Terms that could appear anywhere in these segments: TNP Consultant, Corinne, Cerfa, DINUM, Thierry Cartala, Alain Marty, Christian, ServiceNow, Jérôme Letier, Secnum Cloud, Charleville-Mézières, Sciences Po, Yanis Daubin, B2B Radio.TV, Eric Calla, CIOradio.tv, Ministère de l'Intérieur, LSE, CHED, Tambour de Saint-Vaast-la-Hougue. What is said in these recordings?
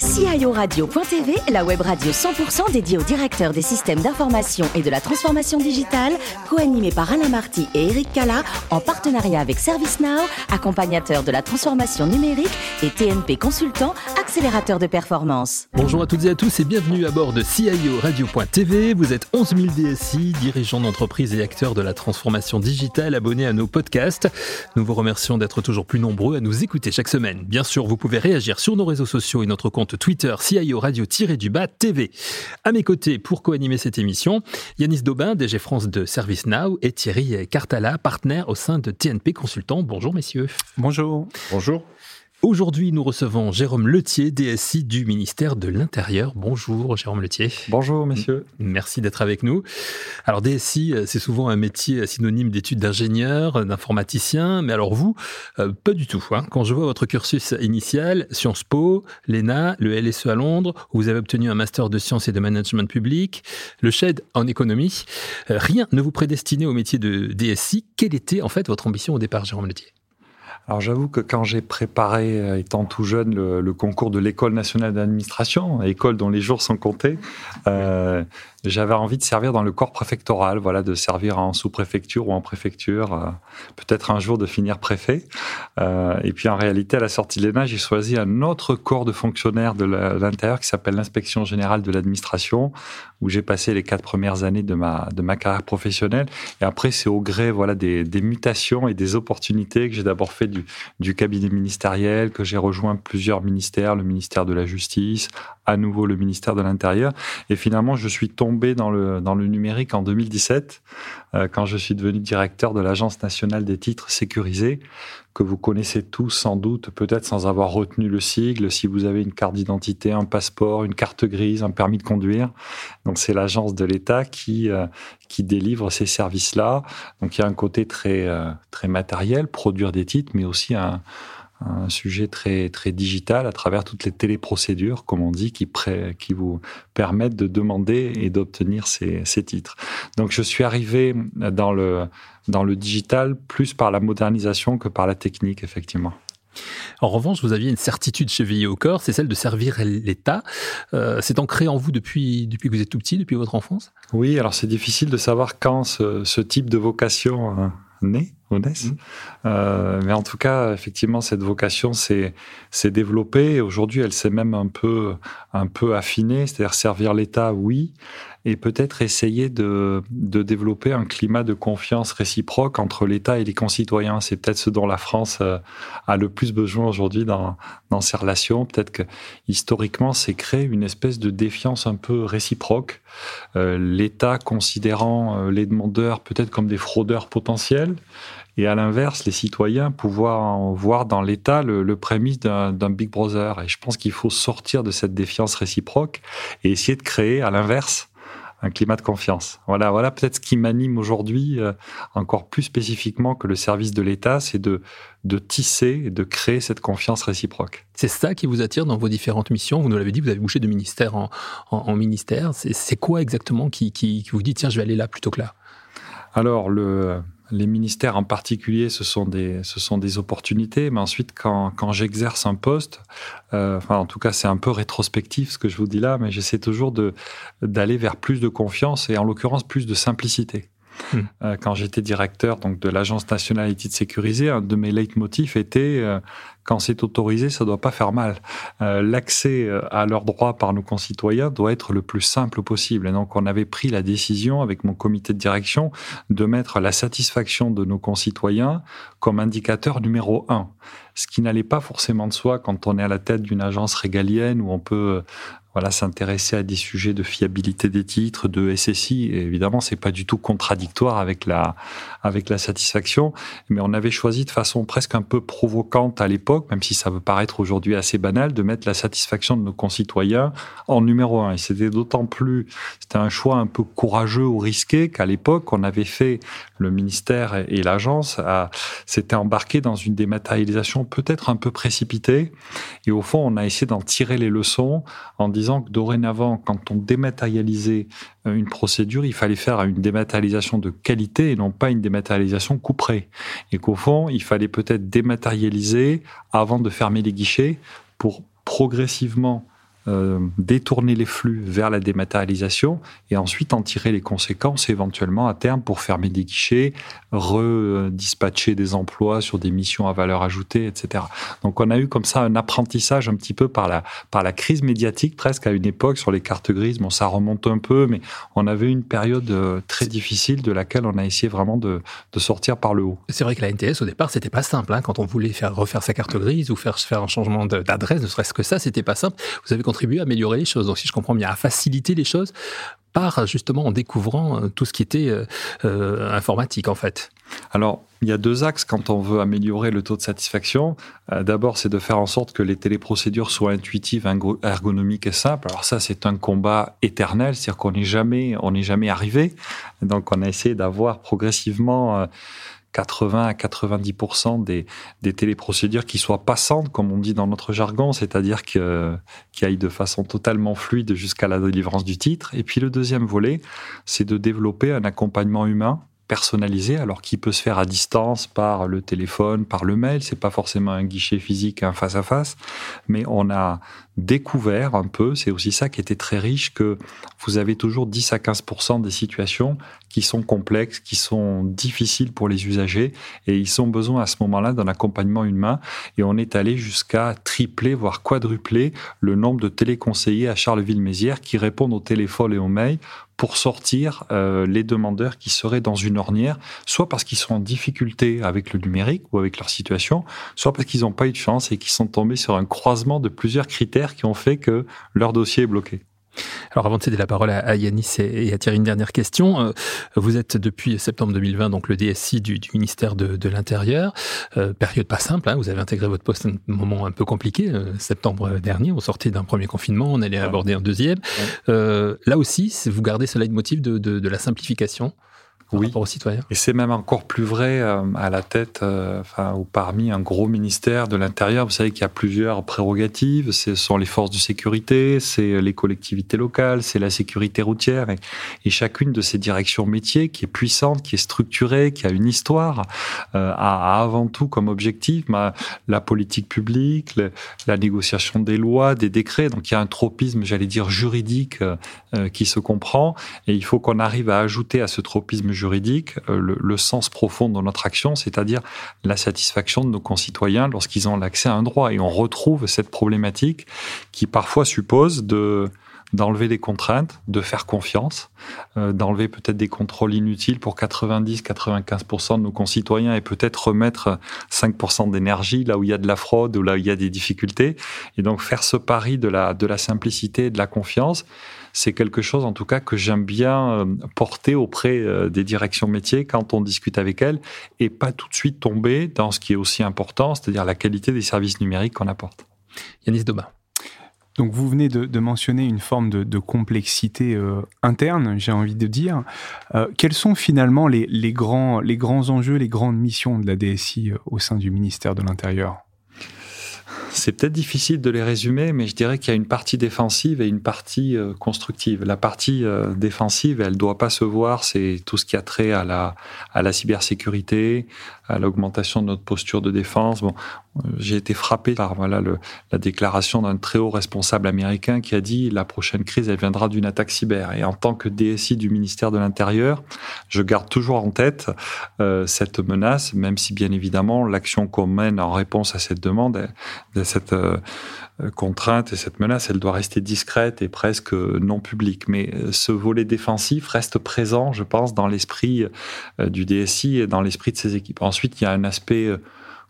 CIOradio.TV, la web radio 100% dédiée aux directeurs des systèmes d'information et de la transformation digitale, co-animée par Alain Marty et Eric Calla, en partenariat avec ServiceNow, accompagnateur de la transformation numérique, et TNP Consultant, accélérateur de performance. Bonjour à toutes et à tous et bienvenue à bord de CIOradio.TV. Vous êtes 11 000 DSI, dirigeants d'entreprises et acteurs de la transformation digitale, abonnés à nos podcasts. Nous vous remercions d'être toujours plus nombreux à nous écouter chaque semaine. Bien sûr, vous pouvez réagir sur nos réseaux sociaux et notre compte Twitter CIOradio_TV. À mes côtés, pour co-animer cette émission, Yanis Daubin, DG France de ServiceNow, et Thierry Cartala, partenaire au sein de TNP Consultant. Bonjour messieurs. Bonjour. Bonjour. Aujourd'hui, nous recevons Jérôme Letier, DSI du ministère de l'Intérieur. Bonjour Jérôme Letier. Bonjour messieurs. Merci d'être avec nous. Alors DSI, c'est souvent un métier synonyme d'études d'ingénieur, d'informaticien, mais alors vous, pas du tout. Hein. Quand je vois votre cursus initial, Sciences Po, l'ENA, le LSE à Londres, où vous avez obtenu un master de sciences et de management public, le CHED en économie, rien ne vous prédestinait au métier de DSI. Quelle était en fait votre ambition au départ, Jérôme Letier ? Alors j'avoue que quand j'ai préparé, étant tout jeune, le concours de l'École nationale d'administration, école dont les jours sont comptés, j'avais envie de servir dans le corps préfectoral, voilà, de servir en sous-préfecture ou en préfecture, peut-être un jour de finir préfet. Et puis en réalité, à la sortie de l'ENA, j'ai choisi un autre corps de fonctionnaire de l'intérieur qui s'appelle l'inspection générale de l'administration, où j'ai passé les 4 premières années de ma carrière professionnelle. Et après, c'est au gré, voilà, des mutations et des opportunités que j'ai d'abord fait du cabinet ministériel, que j'ai rejoint plusieurs ministères, le ministère de la Justice, à nouveau le ministère de l'Intérieur. Et finalement, je suis tombé dans le numérique en 2017, quand je suis devenu directeur de l'Agence nationale des titres sécurisés, que vous connaissez tous sans doute, peut-être sans avoir retenu le sigle, si vous avez une carte d'identité, un passeport, une carte grise, un permis de conduire. Donc c'est l'agence de l'État qui délivre ces services-là. Donc il y a un côté très matériel, produire des titres, mais aussi un sujet très, très digital à travers toutes les téléprocédures, comme on dit, qui vous permettent de demander et d'obtenir ces titres. Donc je suis arrivé dans le digital, plus par la modernisation que par la technique, effectivement. En revanche, vous aviez une certitude chevillée au corps, c'est celle de servir l'État. C'est ancré en vous depuis que vous êtes tout petit, depuis votre enfance ? Oui, alors c'est difficile de savoir quand ce type de vocation naît. Mais en tout cas, effectivement, cette vocation s'est développée et aujourd'hui, elle s'est même un peu affinée, c'est-à-dire servir l'État, oui, et peut-être essayer de développer un climat de confiance réciproque entre l'État et les concitoyens. C'est peut-être ce dont la France a le plus besoin aujourd'hui dans ses relations. Peut-être que, historiquement, s'est créé une espèce de défiance un peu réciproque. L'État considérant les demandeurs peut-être comme des fraudeurs potentiels, et à l'inverse, les citoyens pouvoir voir dans l'État le prémisse d'un Big Brother. Et je pense qu'il faut sortir de cette défiance réciproque et essayer de créer, à l'inverse, un climat de confiance. Voilà peut-être ce qui m'anime aujourd'hui, encore plus spécifiquement que le service de l'État, c'est de tisser et de créer cette confiance réciproque. C'est ça qui vous attire dans vos différentes missions. Vous nous l'avez dit, vous avez bougé de ministère en ministère. C'est quoi exactement qui vous dit « tiens, je vais aller là plutôt que là » ? Alors, les ministères en particulier, ce sont des opportunités, mais ensuite, quand j'exerce un poste, en tout cas, c'est un peu rétrospectif ce que je vous dis là, mais j'essaie toujours d'aller vers plus de confiance et en l'occurrence plus de simplicité. Quand j'étais directeur donc, de l'Agence nationale des titres sécurisés, un de mes leitmotifs était quand c'est autorisé, ça ne doit pas faire mal. L'accès à leurs droits par nos concitoyens doit être le plus simple possible. Et donc, on avait pris la décision avec mon comité de direction de mettre la satisfaction de nos concitoyens comme indicateur numéro 1. Ce qui n'allait pas forcément de soi quand on est à la tête d'une agence régalienne où on peut s'intéresser à des sujets de fiabilité des titres, de SSI. Et évidemment, c'est pas du tout contradictoire avec la satisfaction. Mais on avait choisi de façon presque un peu provocante à l'époque, même si ça peut paraître aujourd'hui assez banal, de mettre la satisfaction de nos concitoyens en numéro 1. Et c'était un choix un peu courageux ou risqué qu'à l'époque, on avait fait le ministère et l'agence s'étaient embarqués dans une dématérialisation peut-être un peu précipitée. Et au fond, on a essayé d'en tirer les leçons en disant que dorénavant, quand on dématérialisait une procédure, il fallait faire une dématérialisation de qualité et non pas une dématérialisation couperet. Et qu'au fond, il fallait peut-être dématérialiser avant de fermer les guichets pour progressivement détourner les flux vers la dématérialisation et ensuite en tirer les conséquences éventuellement à terme pour fermer des guichets, redispatcher des emplois sur des missions à valeur ajoutée, etc. Donc on a eu comme ça un apprentissage un petit peu par la crise médiatique presque à une époque sur les cartes grises. Bon, ça remonte un peu, mais on avait une période très difficile de laquelle on a essayé vraiment de sortir par le haut. C'est vrai que la NTS au départ c'était pas simple, hein, quand on voulait refaire sa carte grise ou faire un changement d'adresse, ne serait-ce que ça, c'était pas simple. Vous avez contribué à améliorer les choses, donc si je comprends bien, à faciliter les choses par justement en découvrant tout ce qui était informatique en fait. Alors, il y a deux axes quand on veut améliorer le taux de satisfaction. D'abord, c'est de faire en sorte que les téléprocédures soient intuitives, ergonomiques et simples. Alors ça, c'est un combat éternel, c'est-à-dire qu'on n'est jamais arrivé. Donc, on a essayé d'avoir progressivement 80 à 90% des téléprocédures qui soient passantes, comme on dit dans notre jargon, c'est-à-dire qui aillent de façon totalement fluide jusqu'à la délivrance du titre. Et puis le deuxième volet, c'est de développer un accompagnement humain personnalisé, alors qui peut se faire à distance par le téléphone, par le mail, c'est pas forcément un guichet physique, un face-à-face, mais on a découvert un peu, c'est aussi ça qui était très riche, que vous avez toujours 10 à 15% des situations qui sont complexes, qui sont difficiles pour les usagers, et ils ont besoin à ce moment-là d'un accompagnement humain, et on est allé jusqu'à tripler, voire quadrupler le nombre de téléconseillers à Charleville-Mézières qui répondent au téléphone et au mail pour sortir les demandeurs qui seraient dans une ornière, soit parce qu'ils sont en difficulté avec le numérique ou avec leur situation, soit parce qu'ils n'ont pas eu de chance et qu'ils sont tombés sur un croisement de plusieurs critères qui ont fait que leur dossier est bloqué. Alors avant de céder la parole à Yanis et à Thierry, une dernière question. Vous êtes depuis septembre 2020 donc le DSI du ministère de l'Intérieur. Période pas simple, hein, vous avez intégré votre poste à un moment un peu compliqué. Septembre dernier, on sortait d'un premier confinement, on allait aborder un deuxième. Là aussi, vous gardez ce leitmotiv de la simplification. Oui, et c'est même encore plus vrai à la tête, ou parmi un gros ministère de l'Intérieur. Vous savez qu'il y a plusieurs prérogatives, ce sont les forces de sécurité, c'est les collectivités locales, c'est la sécurité routière, et chacune de ces directions métiers qui est puissante, qui est structurée, qui a une histoire, a avant tout comme objectif la politique publique, la négociation des lois, des décrets. Donc il y a un tropisme, j'allais dire, juridique qui se comprend, et il faut qu'on arrive à ajouter à ce tropisme juridique, le sens profond de notre action, c'est-à-dire la satisfaction de nos concitoyens lorsqu'ils ont l'accès à un droit. Et on retrouve cette problématique qui parfois suppose d'enlever des contraintes, de faire confiance, d'enlever peut-être des contrôles inutiles pour 90-95% de nos concitoyens et peut-être remettre 5% d'énergie là où il y a de la fraude ou là où il y a des difficultés. Et donc faire ce pari de la simplicité et de la confiance, c'est quelque chose en tout cas que j'aime bien porter auprès des directions métiers quand on discute avec elles et pas tout de suite tomber dans ce qui est aussi important, c'est-à-dire la qualité des services numériques qu'on apporte. Yanis Daubin. Donc vous venez de mentionner une forme de complexité interne, j'ai envie de dire. Quels sont finalement les grands enjeux, les grandes missions de la DSI au sein du ministère de l'Intérieur ? C'est peut-être difficile de les résumer, mais je dirais qu'il y a une partie défensive et une partie constructive. La partie défensive, elle ne doit pas se voir, c'est tout ce qui a trait à la cybersécurité, à l'augmentation de notre posture de défense. Bon, j'ai été frappé par la déclaration d'un très haut responsable américain qui a dit « La prochaine crise, elle viendra d'une attaque cyber ». Et en tant que DSI du ministère de l'Intérieur, je garde toujours en tête cette menace, même si bien évidemment, l'action qu'on mène en réponse à cette demande, cette contrainte et cette menace, elle doit rester discrète et presque non publique. Mais ce volet défensif reste présent, je pense, dans l'esprit du DSI et dans l'esprit de ses équipes. Ensuite, il y a un aspect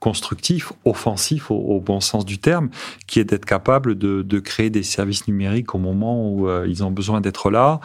constructif, offensif au bon sens du terme, qui est d'être capable de créer des services numériques au moment où ils ont besoin d'être là.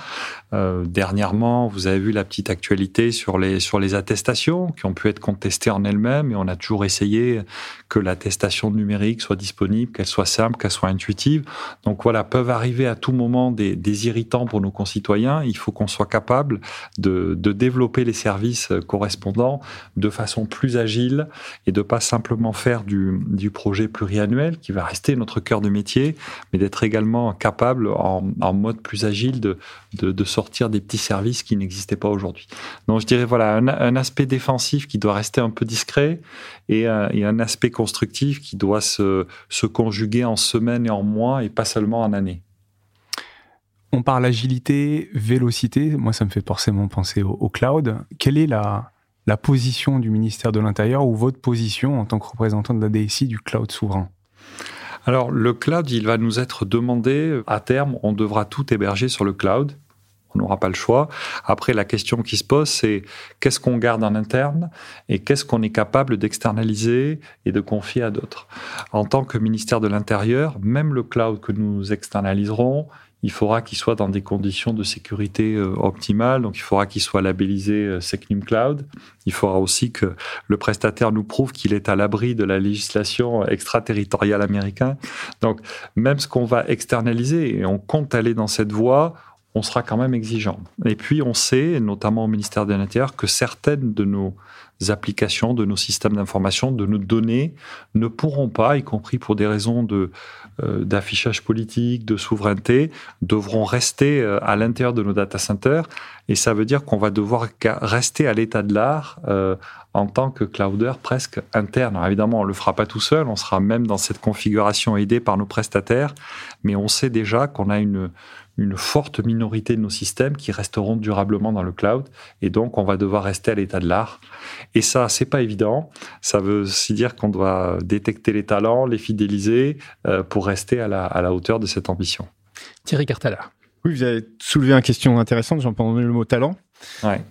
Dernièrement, vous avez vu la petite actualité sur les attestations qui ont pu être contestées en elles-mêmes, et on a toujours essayé que l'attestation numérique soit disponible, qu'elle soit simple, qu'elle soit intuitive. Donc voilà, peuvent arriver à tout moment des irritants pour nos concitoyens. Il faut qu'on soit capable de développer les services correspondants de façon plus agile et de pas simplement faire du projet pluriannuel qui va rester notre cœur de métier, mais d'être également capable en mode plus agile de sortir des petits services qui n'existaient pas aujourd'hui. Donc je dirais voilà un aspect défensif qui doit rester un peu discret et un aspect constructif qui doit se conjuguer en semaine et en mois et pas seulement en année. On parle agilité, vélocité. Moi, ça me fait forcément penser au cloud. Quelle est la position du ministère de l'Intérieur ou votre position en tant que représentant de la DSI du cloud souverain ? Alors, le cloud, il va nous être demandé. À terme, on devra tout héberger sur le cloud. On n'aura pas le choix. Après, la question qui se pose, c'est qu'est-ce qu'on garde en interne et qu'est-ce qu'on est capable d'externaliser et de confier à d'autres. En tant que ministère de l'Intérieur, même le cloud que nous externaliserons, il faudra qu'il soit dans des conditions de sécurité optimales, donc il faudra qu'il soit labellisé Secnum Cloud. Il faudra aussi que le prestataire nous prouve qu'il est à l'abri de la législation extraterritoriale américaine. Donc, même ce qu'on va externaliser, et on compte aller dans cette voie, on sera quand même exigeant. Et puis, on sait, notamment au ministère de l'Intérieur, que certaines de nos applications, de nos systèmes d'information, de nos données, ne pourront pas, y compris pour des raisons d'affichage politique, de souveraineté, devront rester à l'intérieur de nos data centers. Et ça veut dire qu'on va devoir rester à l'état de l'art en tant que cloudeur presque interne. Alors évidemment, on ne le fera pas tout seul, on sera même dans cette configuration aidée par nos prestataires, mais on sait déjà qu'on a une forte minorité de nos systèmes qui resteront durablement dans le cloud, et donc on va devoir rester à l'état de l'art. Et ça, c'est pas évident. Ça veut aussi dire qu'on doit détecter les talents, les fidéliser pour rester à la hauteur de cette ambition. Thierry Cartala. Oui, vous avez soulevé une question intéressante, j'ai entendu le mot talent. Ouais.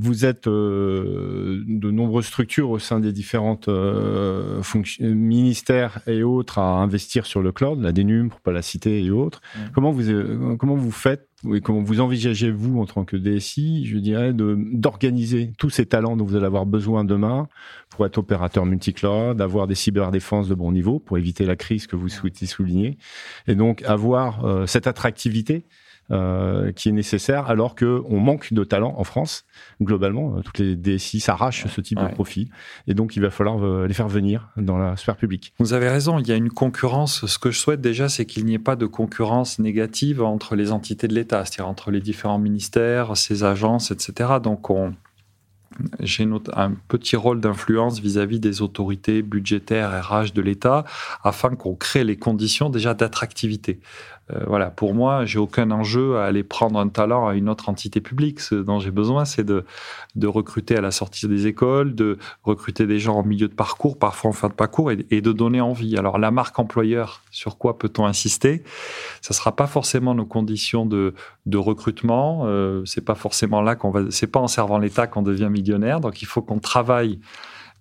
Vous êtes de nombreuses structures au sein des différentes ministères et autres à investir sur le cloud, la DINUM pour ne pas la citer et autres. Ouais. Comment vous faites et comment vous envisagez-vous en tant que DSI, je dirais, d'organiser tous ces talents dont vous allez avoir besoin demain pour être opérateur multi-cloud, avoir des cyberdéfenses de bon niveau pour éviter la crise que vous souhaitez souligner et donc avoir cette attractivité qui est nécessaire alors qu'on manque de talent en France. Globalement, toutes les DSI s'arrachent ce type de profil et donc il va falloir les faire venir dans la sphère publique. Vous avez raison, il y a une concurrence. Ce que je souhaite déjà, c'est qu'il n'y ait pas de concurrence négative entre les entités de l'État, c'est-à-dire entre les différents ministères, ces agences, etc. Donc j'ai un petit rôle d'influence vis-à-vis des autorités budgétaires RH de l'État afin qu'on crée les conditions déjà d'attractivité. Voilà, pour moi, j'ai aucun enjeu à aller prendre un talent à une autre entité publique. Ce dont j'ai besoin, c'est de recruter à la sortie des écoles, de recruter des gens en milieu de parcours, parfois en fin de parcours, et de donner envie. Alors, la marque employeur, sur quoi peut-on insister ? Ça ne sera pas forcément nos conditions de recrutement. C'est pas forcément là c'est pas en servant l'État qu'on devient millionnaire. Donc, il faut qu'on travaille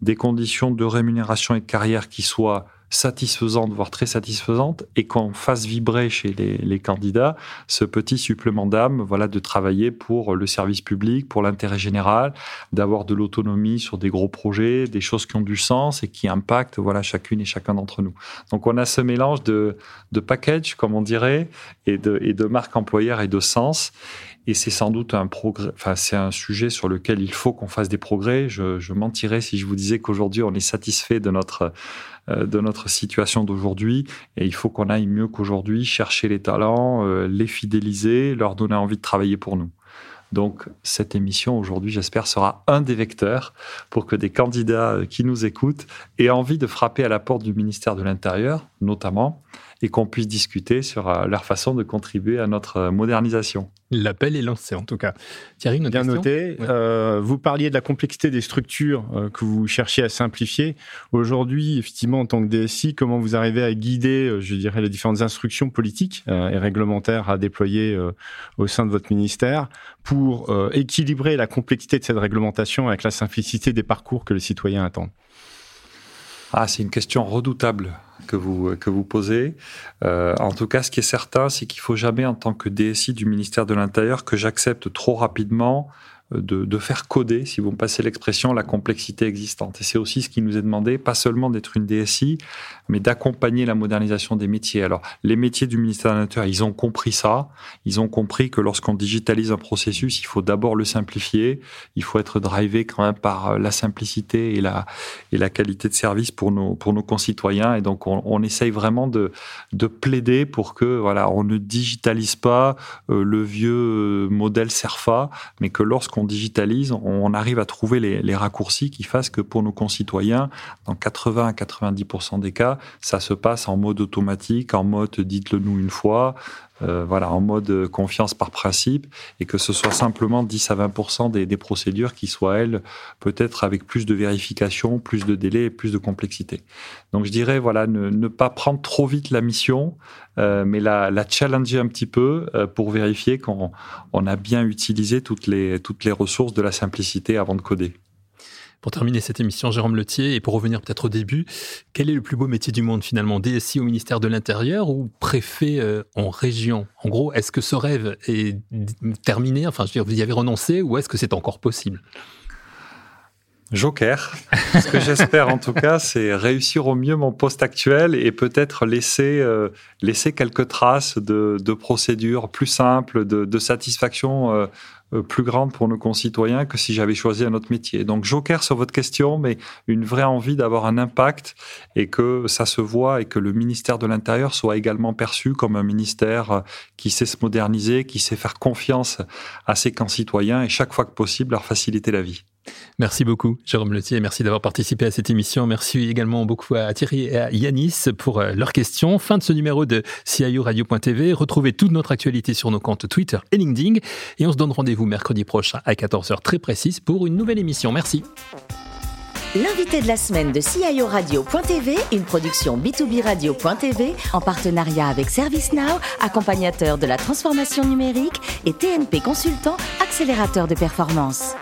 des conditions de rémunération et de carrière qui soient satisfaisante, voire très satisfaisante, et qu'on fasse vibrer chez les candidats ce petit supplément d'âme, voilà, de travailler pour le service public, pour l'intérêt général, d'avoir de l'autonomie sur des gros projets, des choses qui ont du sens et qui impactent, voilà, chacune et chacun d'entre nous. Donc on a ce mélange de package, comme on dirait, et de marque employeur et de sens. Et c'est sans doute un progrès, c'est un sujet sur lequel il faut qu'on fasse des progrès. Je mentirais si je vous disais qu'aujourd'hui on est satisfait de notre situation d'aujourd'hui et il faut qu'on aille mieux qu'aujourd'hui chercher les talents, les fidéliser, leur donner envie de travailler pour nous. Donc cette émission aujourd'hui, j'espère, sera un des vecteurs pour que des candidats qui nous écoutent aient envie de frapper à la porte du ministère de l'Intérieur, notamment, et qu'on puisse discuter sur leur façon de contribuer à notre modernisation. L'appel est lancé, en tout cas. Thierry, une autre question ? Bien noté. Ouais. Vous parliez de la complexité des structures que vous cherchez à simplifier. Aujourd'hui, effectivement, en tant que DSI, comment vous arrivez à guider, je dirais, les différentes instructions politiques et réglementaires à déployer au sein de votre ministère pour équilibrer la complexité de cette réglementation avec la simplicité des parcours que les citoyens attendent ? Ah, c'est une question redoutable que vous posez. En tout cas, ce qui est certain, c'est qu'il ne faut jamais, en tant que DSI du ministère de l'Intérieur, que j'accepte trop rapidement de faire coder, si vous me passez l'expression, la complexité existante. Et c'est aussi ce qui nous est demandé, pas seulement d'être une DSI, mais d'accompagner la modernisation des métiers. Alors, les métiers du ministère de l'Intérieur, ils ont compris ça. Ils ont compris que lorsqu'on digitalise un processus, il faut d'abord le simplifier. Il faut être drivé quand même par la simplicité et la qualité de service pour nos concitoyens. Et donc, on essaye vraiment de plaider pour que, voilà, on ne digitalise pas le vieux modèle Cerfa, mais que lorsqu'on digitalise, on arrive à trouver les raccourcis qui fassent que pour nos concitoyens, dans 80 à 90% des cas, ça se passe en mode automatique, en mode « dites-le-nous une fois », voilà, en mode confiance par principe, et que ce soit simplement 10 à 20% des procédures qui soient, elles, peut-être avec plus de vérification, plus de délai et plus de complexité. Donc je dirais, voilà, ne pas prendre trop vite la mission, mais la challenger un petit peu pour vérifier qu'on a bien utilisé toutes les ressources de la simplicité avant de coder. Pour terminer cette émission, Jérôme Letier, et pour revenir peut-être au début, quel est le plus beau métier du monde finalement ? DSI au ministère de l'Intérieur ou préfet en région ? En gros, est-ce que ce rêve est terminé ? Enfin, je veux dire, vous y avez renoncé ou est-ce que c'est encore possible ? Joker. Ce que j'espère en tout cas, c'est réussir au mieux mon poste actuel et peut-être laisser quelques traces de procédures plus simples, de satisfaction plus grande pour nos concitoyens que si j'avais choisi un autre métier. Donc, joker sur votre question, mais une vraie envie d'avoir un impact et que ça se voit et que le ministère de l'Intérieur soit également perçu comme un ministère qui sait se moderniser, qui sait faire confiance à ses concitoyens et chaque fois que possible leur faciliter la vie. Merci beaucoup, Jérôme Letier. Merci d'avoir participé à cette émission. Merci également beaucoup à Thierry et à Yanis pour leurs questions. Fin de ce numéro de CIOradio.tv. Retrouvez toute notre actualité sur nos comptes Twitter et LinkedIn. Et on se donne rendez-vous mercredi prochain à 14h très précise pour une nouvelle émission. Merci. L'invité de la semaine de CIOradio.tv, une production B2B Radio.TV en partenariat avec ServiceNow, accompagnateur de la transformation numérique, et TNP Consultant, accélérateur de performance.